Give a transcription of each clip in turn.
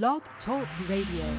Blog Talk Radio.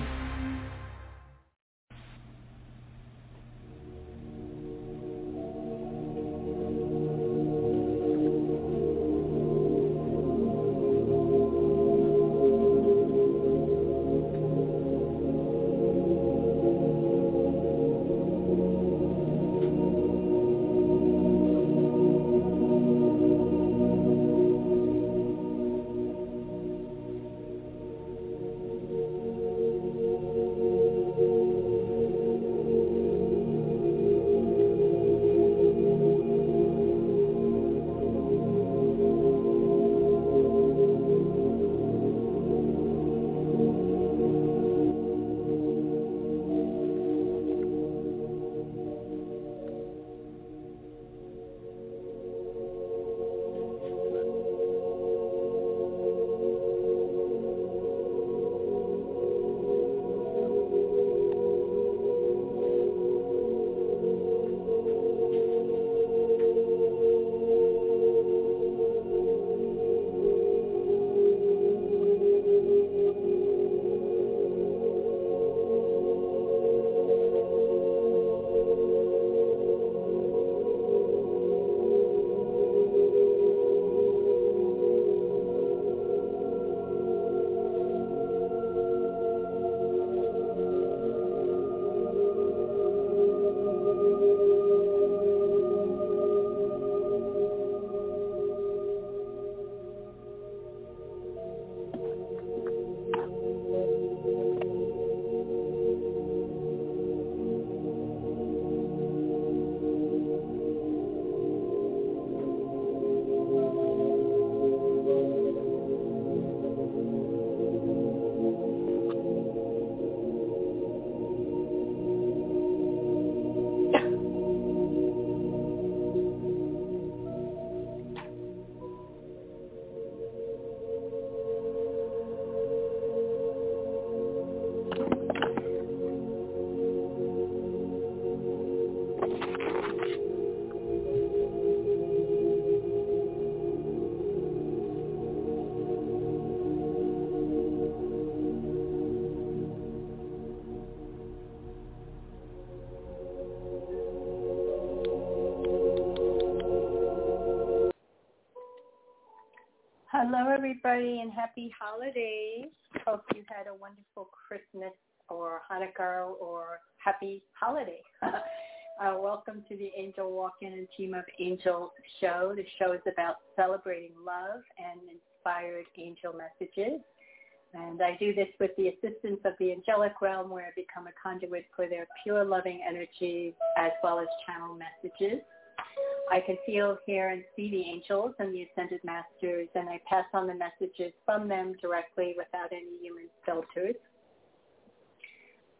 Hello, everybody, and happy holidays. Hope you had a wonderful Christmas or Hanukkah or happy holiday. Welcome to the Angel Walk-In and Team of Angels show. The show is about celebrating love and inspired angel messages. And I do this with the assistance of the angelic realm, where I become a conduit for their pure loving energies as well as channel messages. I can feel, hear, and see the angels and the Ascended Masters, and I pass on the messages from them directly without any human filters.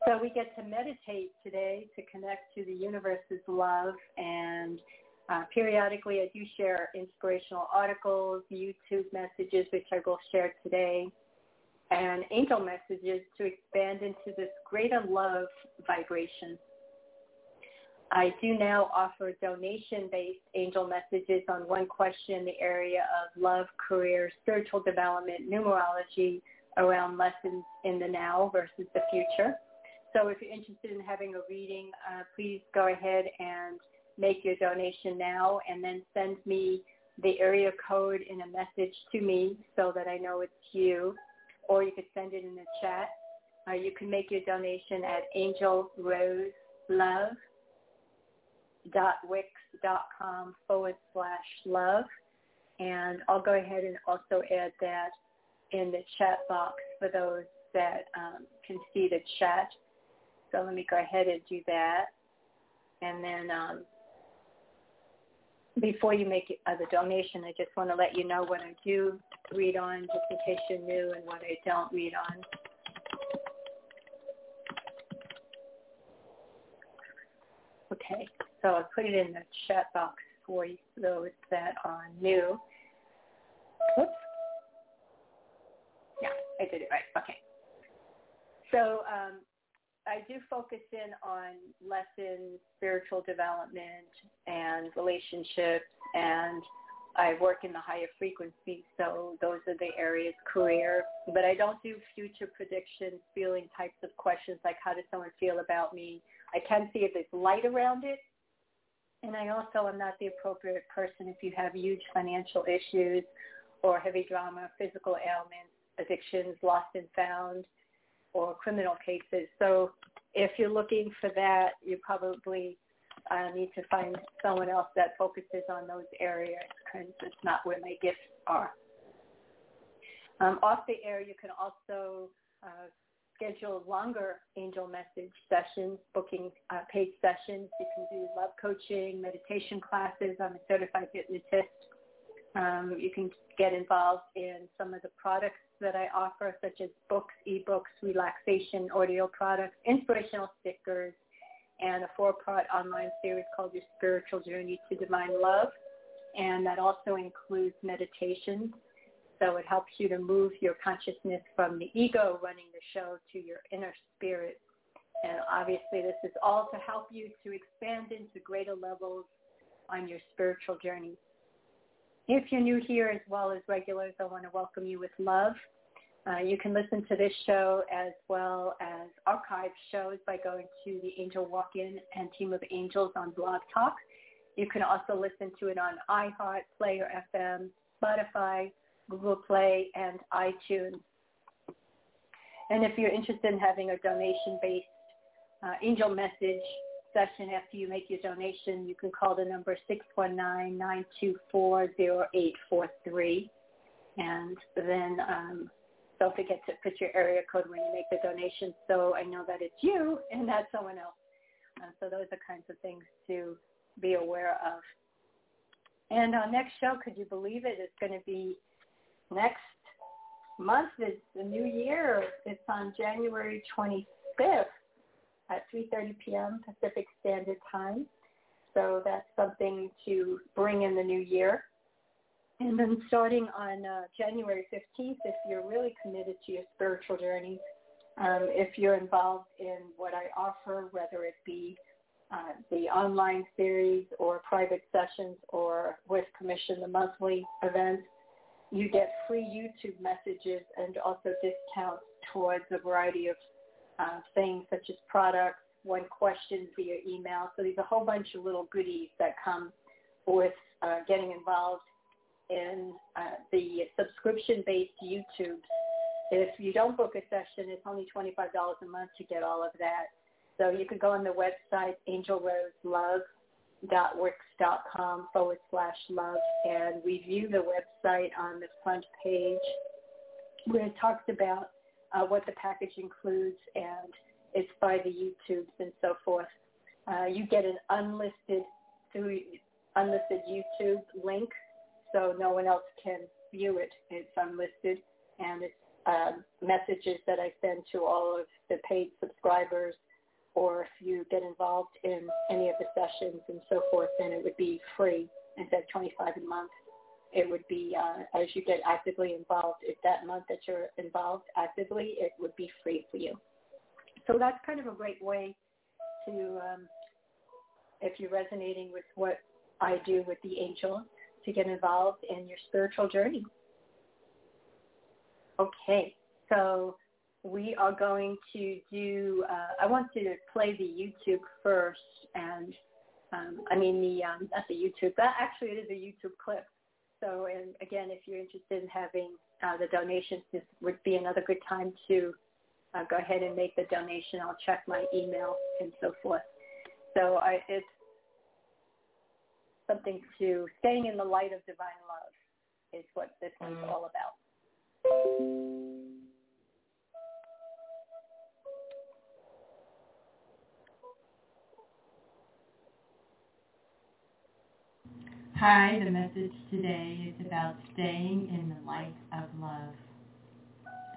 So we get to meditate today to connect to the universe's love, and periodically I do share inspirational articles, YouTube messages, which I will share today, and angel messages to expand into this greater love vibration. I do now offer donation-based angel messages on one question in the area of love, career, spiritual development, numerology, around lessons in the now versus the future. So if you're interested in having a reading, please go ahead and make your donation now, and then send me the area code in a message to me so that I know it's you, or you could send it in the chat. You can make your donation at angelroselove.wix.com/love, and I'll go ahead and also add that in the chat box for those that can see the chat. So let me go ahead and do that, and then before you make the donation, I just want to let you know what I do read on, just in case you're new, and what I don't read on. Okay, so I put it in the chat box for those that are new. Whoops. Yeah, I did it right. Okay. So I do focus in on lessons, spiritual development, and relationships, and I work in the higher frequency, so those are the areas, career. But I don't do future predictions, feeling types of questions like how does someone feel about me. I can see if there's light around it. And I also am not the appropriate person if you have huge financial issues or heavy drama, physical ailments, addictions, lost and found, or criminal cases. So if you're looking for that, you probably need to find someone else that focuses on those areas because it's not where my gifts are. Off the air, you can also schedule longer angel message sessions, booking paid sessions. You can do love coaching, meditation classes. I'm a certified hypnotist. You can get involved in some of the products that I offer, such as books, ebooks, relaxation, audio products, inspirational stickers, and a 4-part online series called Your Spiritual Journey to Divine Love. And that also includes meditation. So it helps you to move your consciousness from the ego running the show to your inner spirit. And obviously this is all to help you to expand into greater levels on your spiritual journey. If you're new here as well as regulars, I want to welcome you with love. You can listen to this show as well as archive shows by going to the Angel Walk-In and Team of Angels on Blog Talk. You can also listen to it on iHeart, Player FM, Spotify, Google Play, and iTunes. And if you're interested in having a donation-based angel message session after you make your donation, you can call the number 619-924-0843. And then don't forget to put your area code when you make the donation so I know that it's you and not someone else. So those are kinds of things to be aware of. And our next show, Could You Believe It? It's going to be next month. It's the new year. It's on January 25th at 3:30 p.m. Pacific Standard Time. So that's something to bring in the new year. And then starting on January 15th, if you're really committed to your spiritual journey, if you're involved in what I offer, whether it be the online series or private sessions or with permission, the monthly events, you get free YouTube messages and also discounts towards a variety of things such as products, one question via email. So there's a whole bunch of little goodies that come with getting involved in the subscription-based YouTube. If you don't book a session, it's only $25 a month to get all of that. So you can go on the website, angelroselove.wix.com/love, and review the website on the front page where it talks about what the package includes, and it's by the YouTubes and so forth. You get an unlisted YouTube link, so no one else can view it. It's unlisted, and it's messages that I send to all of the paid subscribers, or if you get involved in any of the sessions and so forth, then it would be free. Instead of $25 a month, it would be, as you get actively involved, if that month that you're involved actively, it would be free for you. So that's kind of a great way to, if you're resonating with what I do with the angels, to get involved in your spiritual journey. Okay, so we are going to do, I want to play the YouTube first, and not the YouTube, but actually it is a YouTube clip. So, and again, if you're interested in having the donations, this would be another good time to go ahead and make the donation. I'll check my email and so forth. So it's something to staying in the light of divine love is what this is all about. Hi, the message today is about staying in the light of love.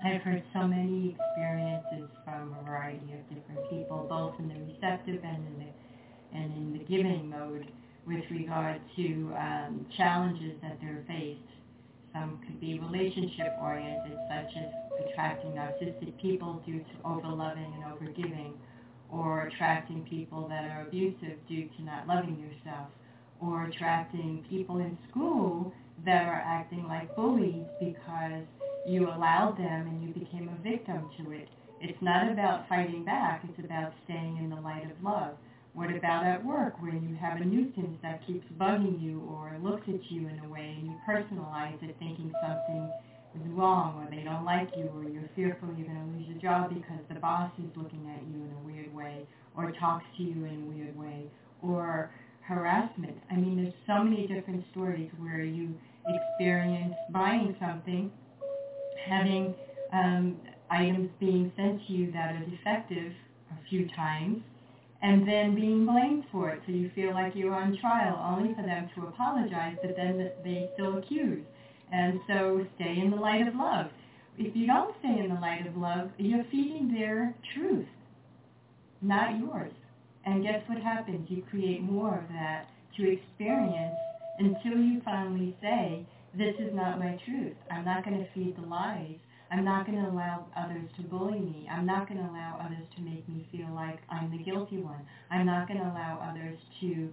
I've heard so many experiences from a variety of different people, both in the receptive and in the giving mode with regard to challenges that they're faced. Some could be relationship-oriented, such as attracting narcissistic people due to over-loving and over-giving, or attracting people that are abusive due to not loving yourself, or attracting people in school that are acting like bullies because you allowed them and you became a victim to it. It's not about fighting back. It's about staying in the light of love. What about at work where you have a nuisance that keeps bugging you or looks at you in a way and you personalize it thinking something is wrong or they don't like you or you're fearful you're going to lose your job because the boss is looking at you in a weird way or talks to you in a weird way or harassment. I mean, there's so many different stories where you experience buying something, having items being sent to you that are defective a few times, and then being blamed for it. So you feel like you're on trial only for them to apologize, but then they still accuse. And so stay in the light of love. If you don't stay in the light of love, you're feeding their truth, not yours. And guess what happens? You create more of that to experience until you finally say, this is not my truth. I'm not going to feed the lies. I'm not going to allow others to bully me. I'm not going to allow others to make me feel like I'm the guilty one. I'm not going to allow others to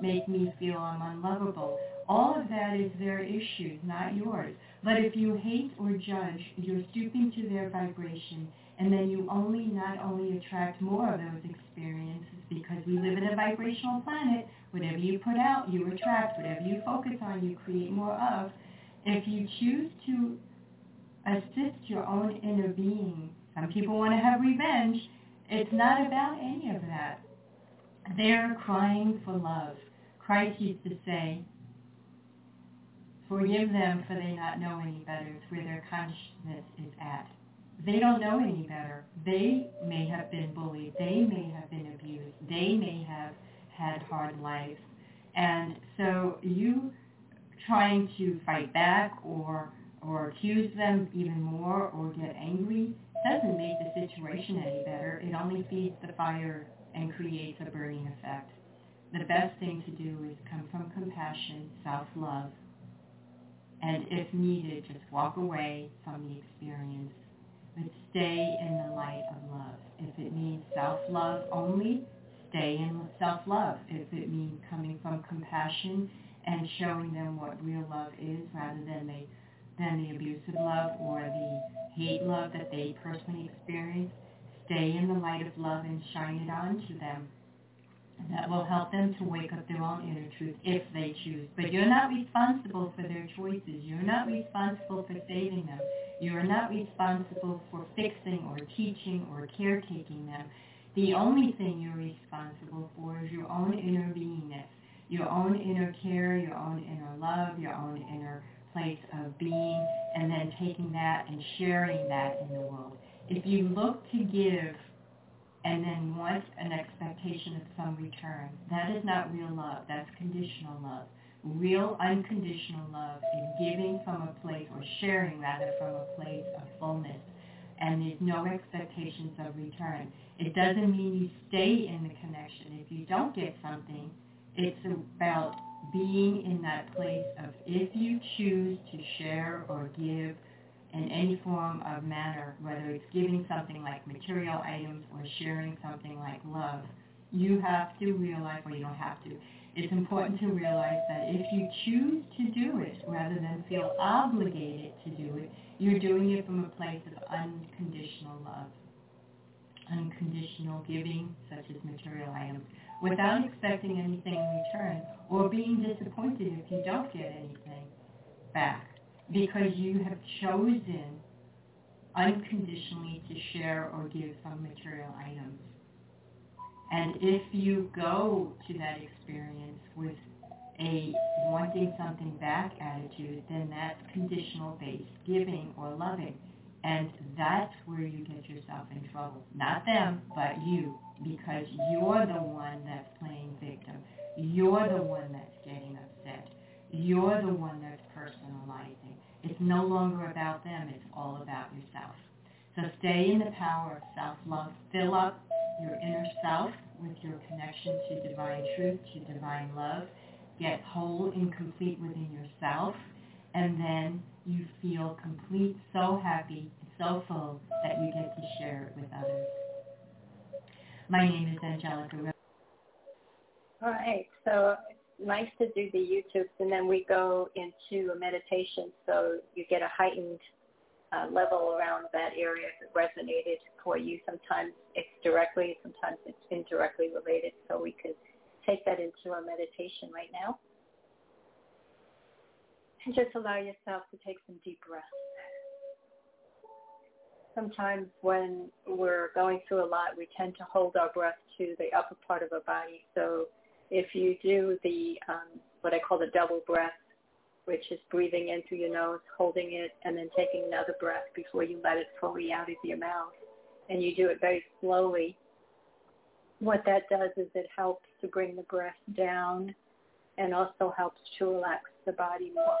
make me feel I'm unlovable. All of that is their issue, not yours. But if you hate or judge, you're stooping to their vibration, and then you only not only attract more of those experiences because we live in a vibrational planet. Whatever you put out, you attract. Whatever you focus on, you create more of. If you choose to assist your own inner being. Some people want to have revenge. It's not about any of that. They're crying for love. Christ used to say, forgive them for they not know any better. It's where their consciousness is at. They don't know any better. They may have been bullied. They may have been abused. They may have had hard lives. And so you trying to fight back or accuse them even more or get angry doesn't make the situation any better. It only feeds the fire and creates a burning effect. The best thing to do is come from compassion, self-love, and if needed, just walk away from the experience. But stay in the light of love. If it means self-love only, stay in self-love. If it means coming from compassion and showing them what real love is rather than the abusive love or the hate love that they personally experience, stay in the light of love and shine it on to them. That will help them to wake up their own inner truth if they choose. But you're not responsible for their choices. You're not responsible for saving them. You're not responsible for fixing or teaching or caretaking them. The only thing you're responsible for is your own inner beingness, your own inner care, your own inner love, your own inner place of being, and then taking that and sharing that in the world. If you look to give and then want an expectation of some return, that is not real love. That's conditional love. Real unconditional love is giving from a place, or sharing rather, from a place of fullness, and there's no expectations of return. It doesn't mean you stay in the connection. If you don't get something, it's about being in that place of, if you choose to share or give in any form of manner, whether it's giving something like material items or sharing something like love, you have to realize, well, you don't have to. It's important to realize that if you choose to do it rather than feel obligated to do it, you're doing it from a place of unconditional love, unconditional giving, such as material items, without expecting anything in return or being disappointed if you don't get anything back, because you have chosen unconditionally to share or give some material items. And if you go to that experience with a wanting something back attitude, then that's conditional based, giving or loving. And that's where you get yourself in trouble. Not them, but you, because you're the one that's playing victim. You're the one that's getting upset. You're the one that's personalizing. It's no longer about them. It's all about yourself. So stay in the power of self-love. Fill up your inner self with your connection to divine truth, to divine love. Get whole and complete within yourself. And then you feel complete, so happy, so full that you get to share it with others. My name is Angelica. All right. So nice to do the YouTubes, and then we go into a meditation, so you get a heightened level around that area if it resonated for you. Sometimes it's directly, sometimes it's indirectly related, so we could take that into our meditation right now. And just allow yourself to take some deep breaths. Sometimes when we're going through a lot, we tend to hold our breath to the upper part of our body. So if you do the what I call the double breath, which is breathing in through your nose, holding it, and then taking another breath before you let it fully out of your mouth, and you do it very slowly, what that does is it helps to bring the breath down and also helps to relax the body more.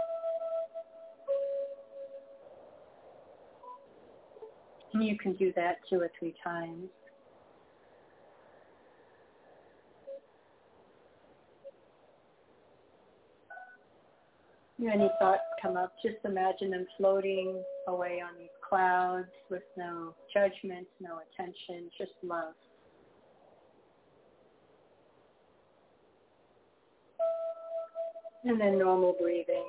And you can do that 2 or 3 times. Any thoughts come up, just imagine them floating away on these clouds with no judgment, no attention, just love. And then normal breathing.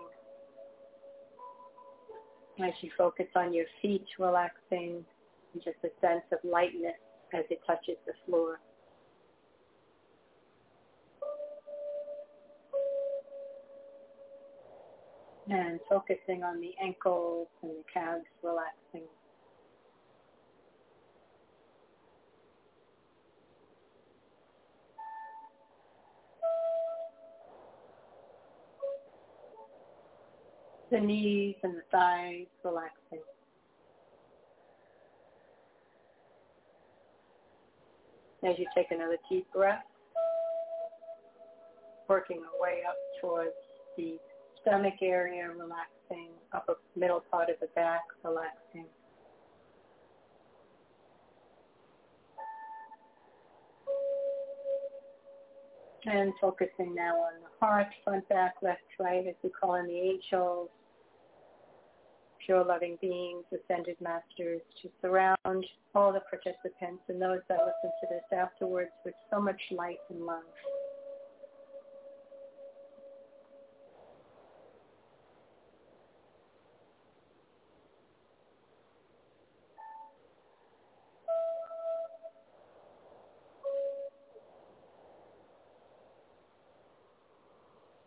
As you focus on your feet, relaxing, and just a sense of lightness as it touches the floor. And focusing on the ankles and the calves, relaxing. The knees and the thighs, relaxing. As you take another deep breath, working our way up towards the stomach area, relaxing, upper middle part of the back, relaxing. And focusing now on the heart, front, back, left, right, as we call in the angels, pure loving beings, ascended masters, to surround all the participants and those that listen to this afterwards with so much light and love.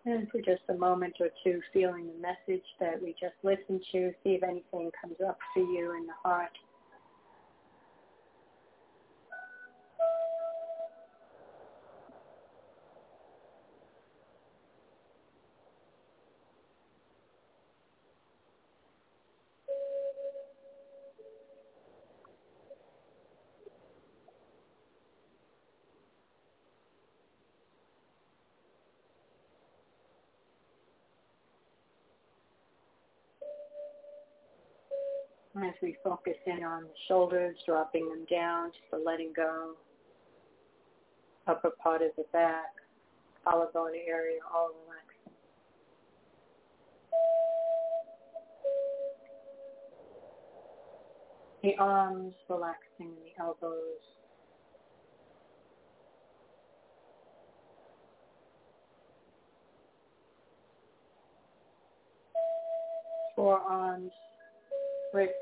And for just a moment or two, feeling the message that we just listened to, see if anything comes up for you in the heart. As we focus in on the shoulders, dropping them down, just for letting go, upper part of the back, collarbone area, all relaxing. The arms relaxing, the elbows. Forearms, wrists,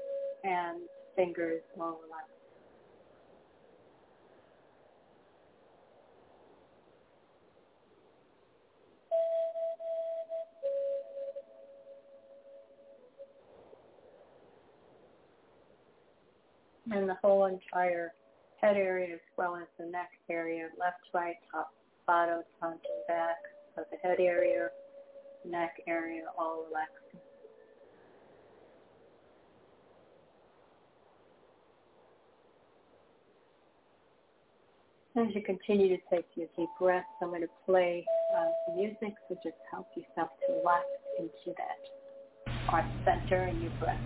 and fingers, all relaxed. And the whole entire head area as well as the neck area, left, right, top, bottom, front, and back. So the head area, neck area, all relaxed. As you continue to take your deep breaths, I'm going to play some music, so just help yourself to relax into that heart center in your breath.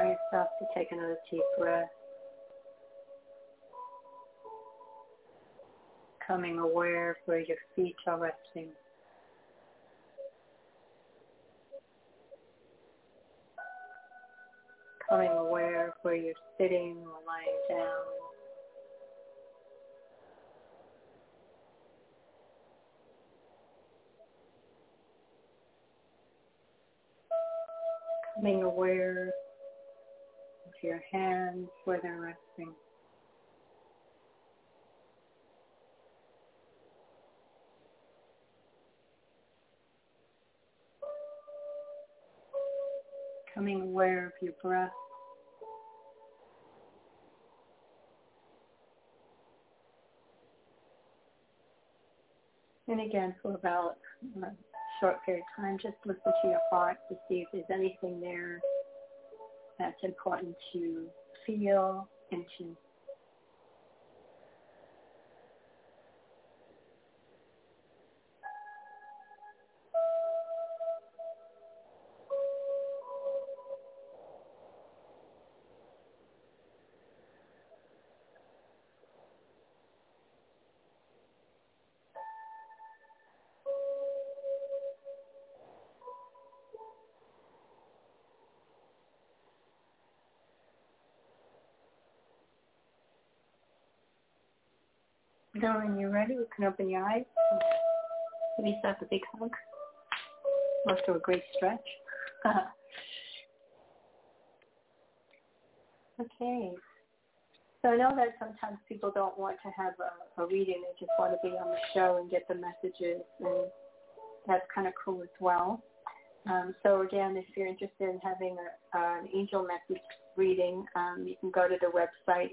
allow yourself to take another deep breath, becoming aware of where your feet are resting. Becoming aware of where you're sitting or lying down. Becoming aware of your hands, where they're resting. Becoming aware of your breath. And again, for about a short period of time, just listen to your heart to see if there's anything there that's important to feel and to So when you're ready, we can open your eyes. Maybe start with a big hug. Let's do a great stretch. Okay. So I know that sometimes people don't want to have a reading. They just want to be on the show and get the messages, and that's kind of cool as well. So again, if you're interested in having an angel message reading, you can go to the website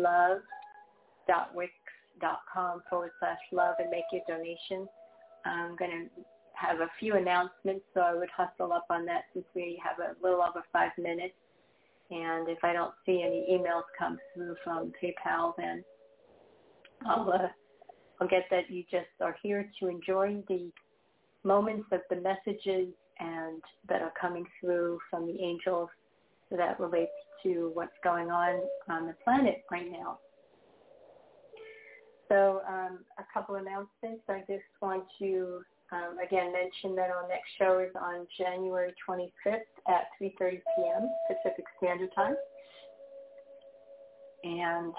angelroselove.wix.com/love and make your donation. I'm going to have a few announcements, so I would hustle up on that since we have a little over 5 minutes. And if I don't see any emails come through from PayPal, then I'll get that you just are here to enjoy the moments of the messages and that are coming through from the angels, so that relates to what's going on the planet right now. So a couple announcements. I just want to, again, mention that our next show is on January 25th at 3:30 p.m. Pacific Standard Time. And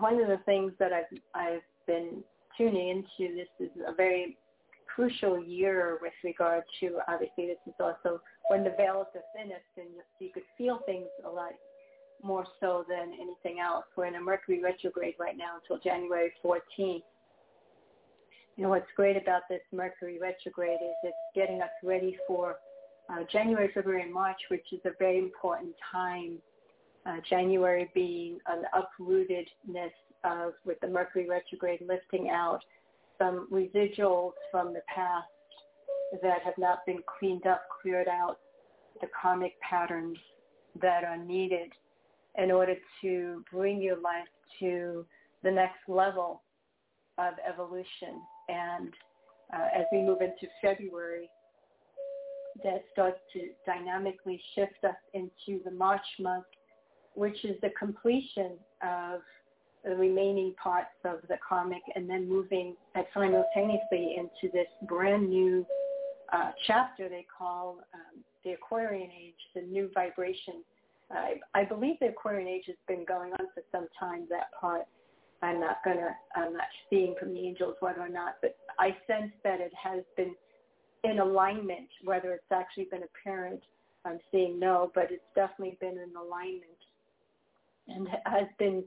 one of the things that I've been tuning into, this is a very crucial year with regard to, obviously, this is also when the veil is the thinnest and you could feel things a lot more so than anything else. We're in a Mercury retrograde right now until January 14th. You know, what's great about this Mercury retrograde is it's getting us ready for January, February, and March, which is a very important time. January being an uprootedness with the Mercury retrograde lifting out some residuals from the past that have not been cleaned up, cleared out, the karmic patterns that are needed in order to bring your life to the next level of evolution. And as we move into February, that starts to dynamically shift us into the March month, which is the completion of the remaining parts of the karmic, and then moving simultaneously into this brand new chapter they call the Aquarian Age, the new vibration. I believe the Aquarian Age has been going on for some time. That part I'm not seeing from the angels whether or not, but I sense that it has been in alignment. Whether it's actually been apparent, I'm seeing no, but it's definitely been in alignment and has been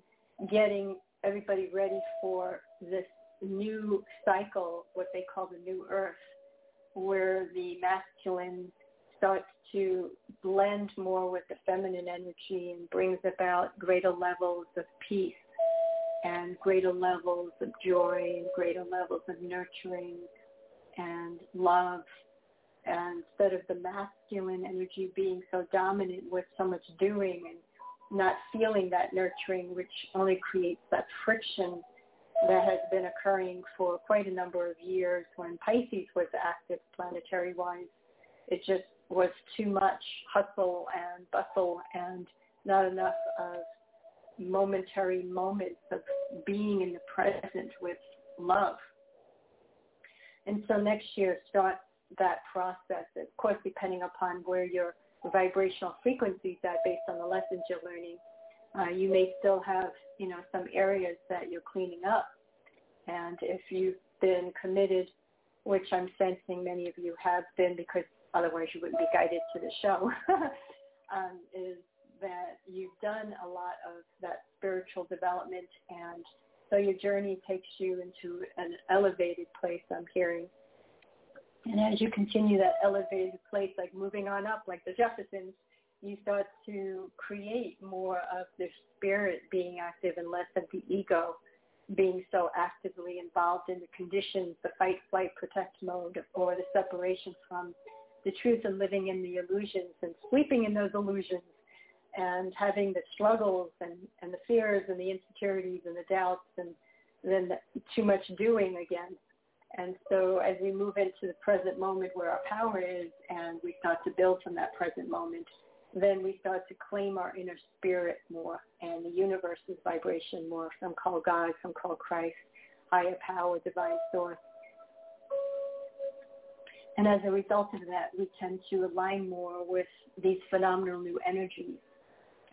getting everybody ready for this new cycle, what they call the New Earth, where the masculine starts to blend more with the feminine energy and brings about greater levels of peace and greater levels of joy and greater levels of nurturing and love. And instead of the masculine energy being so dominant with so much doing and not feeling that nurturing, which only creates that friction that has been occurring for quite a number of years when Pisces was active planetary-wise. It just was too much hustle and bustle and not enough of momentary moments of being in the present with love. And so next year, start that process, of course, depending upon where your vibrational frequencies are based on the lessons you're learning. You may still have, you know, some areas that you're cleaning up. And if you've been committed, which I'm sensing many of you have been, because otherwise you wouldn't be guided to the show, is that you've done a lot of that spiritual development, and so your journey takes you into an elevated place, I'm hearing. And as you continue that elevated place, like moving on up, like the Jeffersons, you start to create more of the spirit being active and less of the ego being so actively involved in the conditions, the fight, flight, protect mode, or the separation from the truth and living in the illusions and sleeping in those illusions and having the struggles and the fears and the insecurities and the doubts and then too much doing again. And so as we move into the present moment where our power is and we start to build from that present moment, then we start to claim our inner spirit more and the universe's vibration more. Some call God, some call Christ, higher power, divine source. And as a result of that, we tend to align more with these phenomenal new energies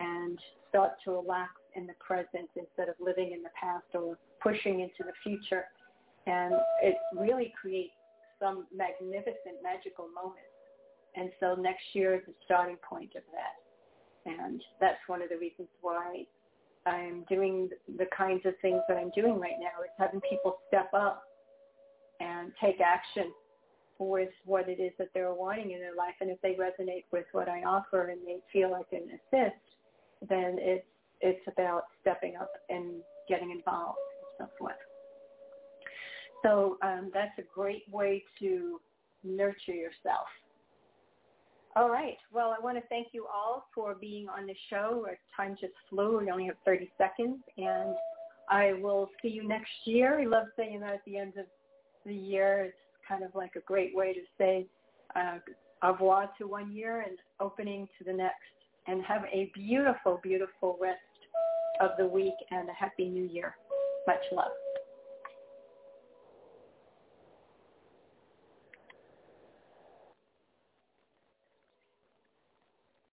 and start to relax in the present instead of living in the past or pushing into the future. And it really creates some magnificent, magical moments. And so next year is the starting point of that. And that's one of the reasons why I'm doing the kinds of things that I'm doing right now, is having people step up and take action with what it is that they're wanting in their life. And if they resonate with what I offer and they feel I can assist, then it's about stepping up and getting involved and so forth. So that's a great way to nurture yourself. All right. Well, I want to thank you all for being on the show. Our time just flew. We only have 30 seconds. And I will see you next year. I love saying that at the end of the year. It's kind of like a great way to say au revoir to one year and opening to the next. And have a beautiful, beautiful rest of the week and a happy new year. Much love.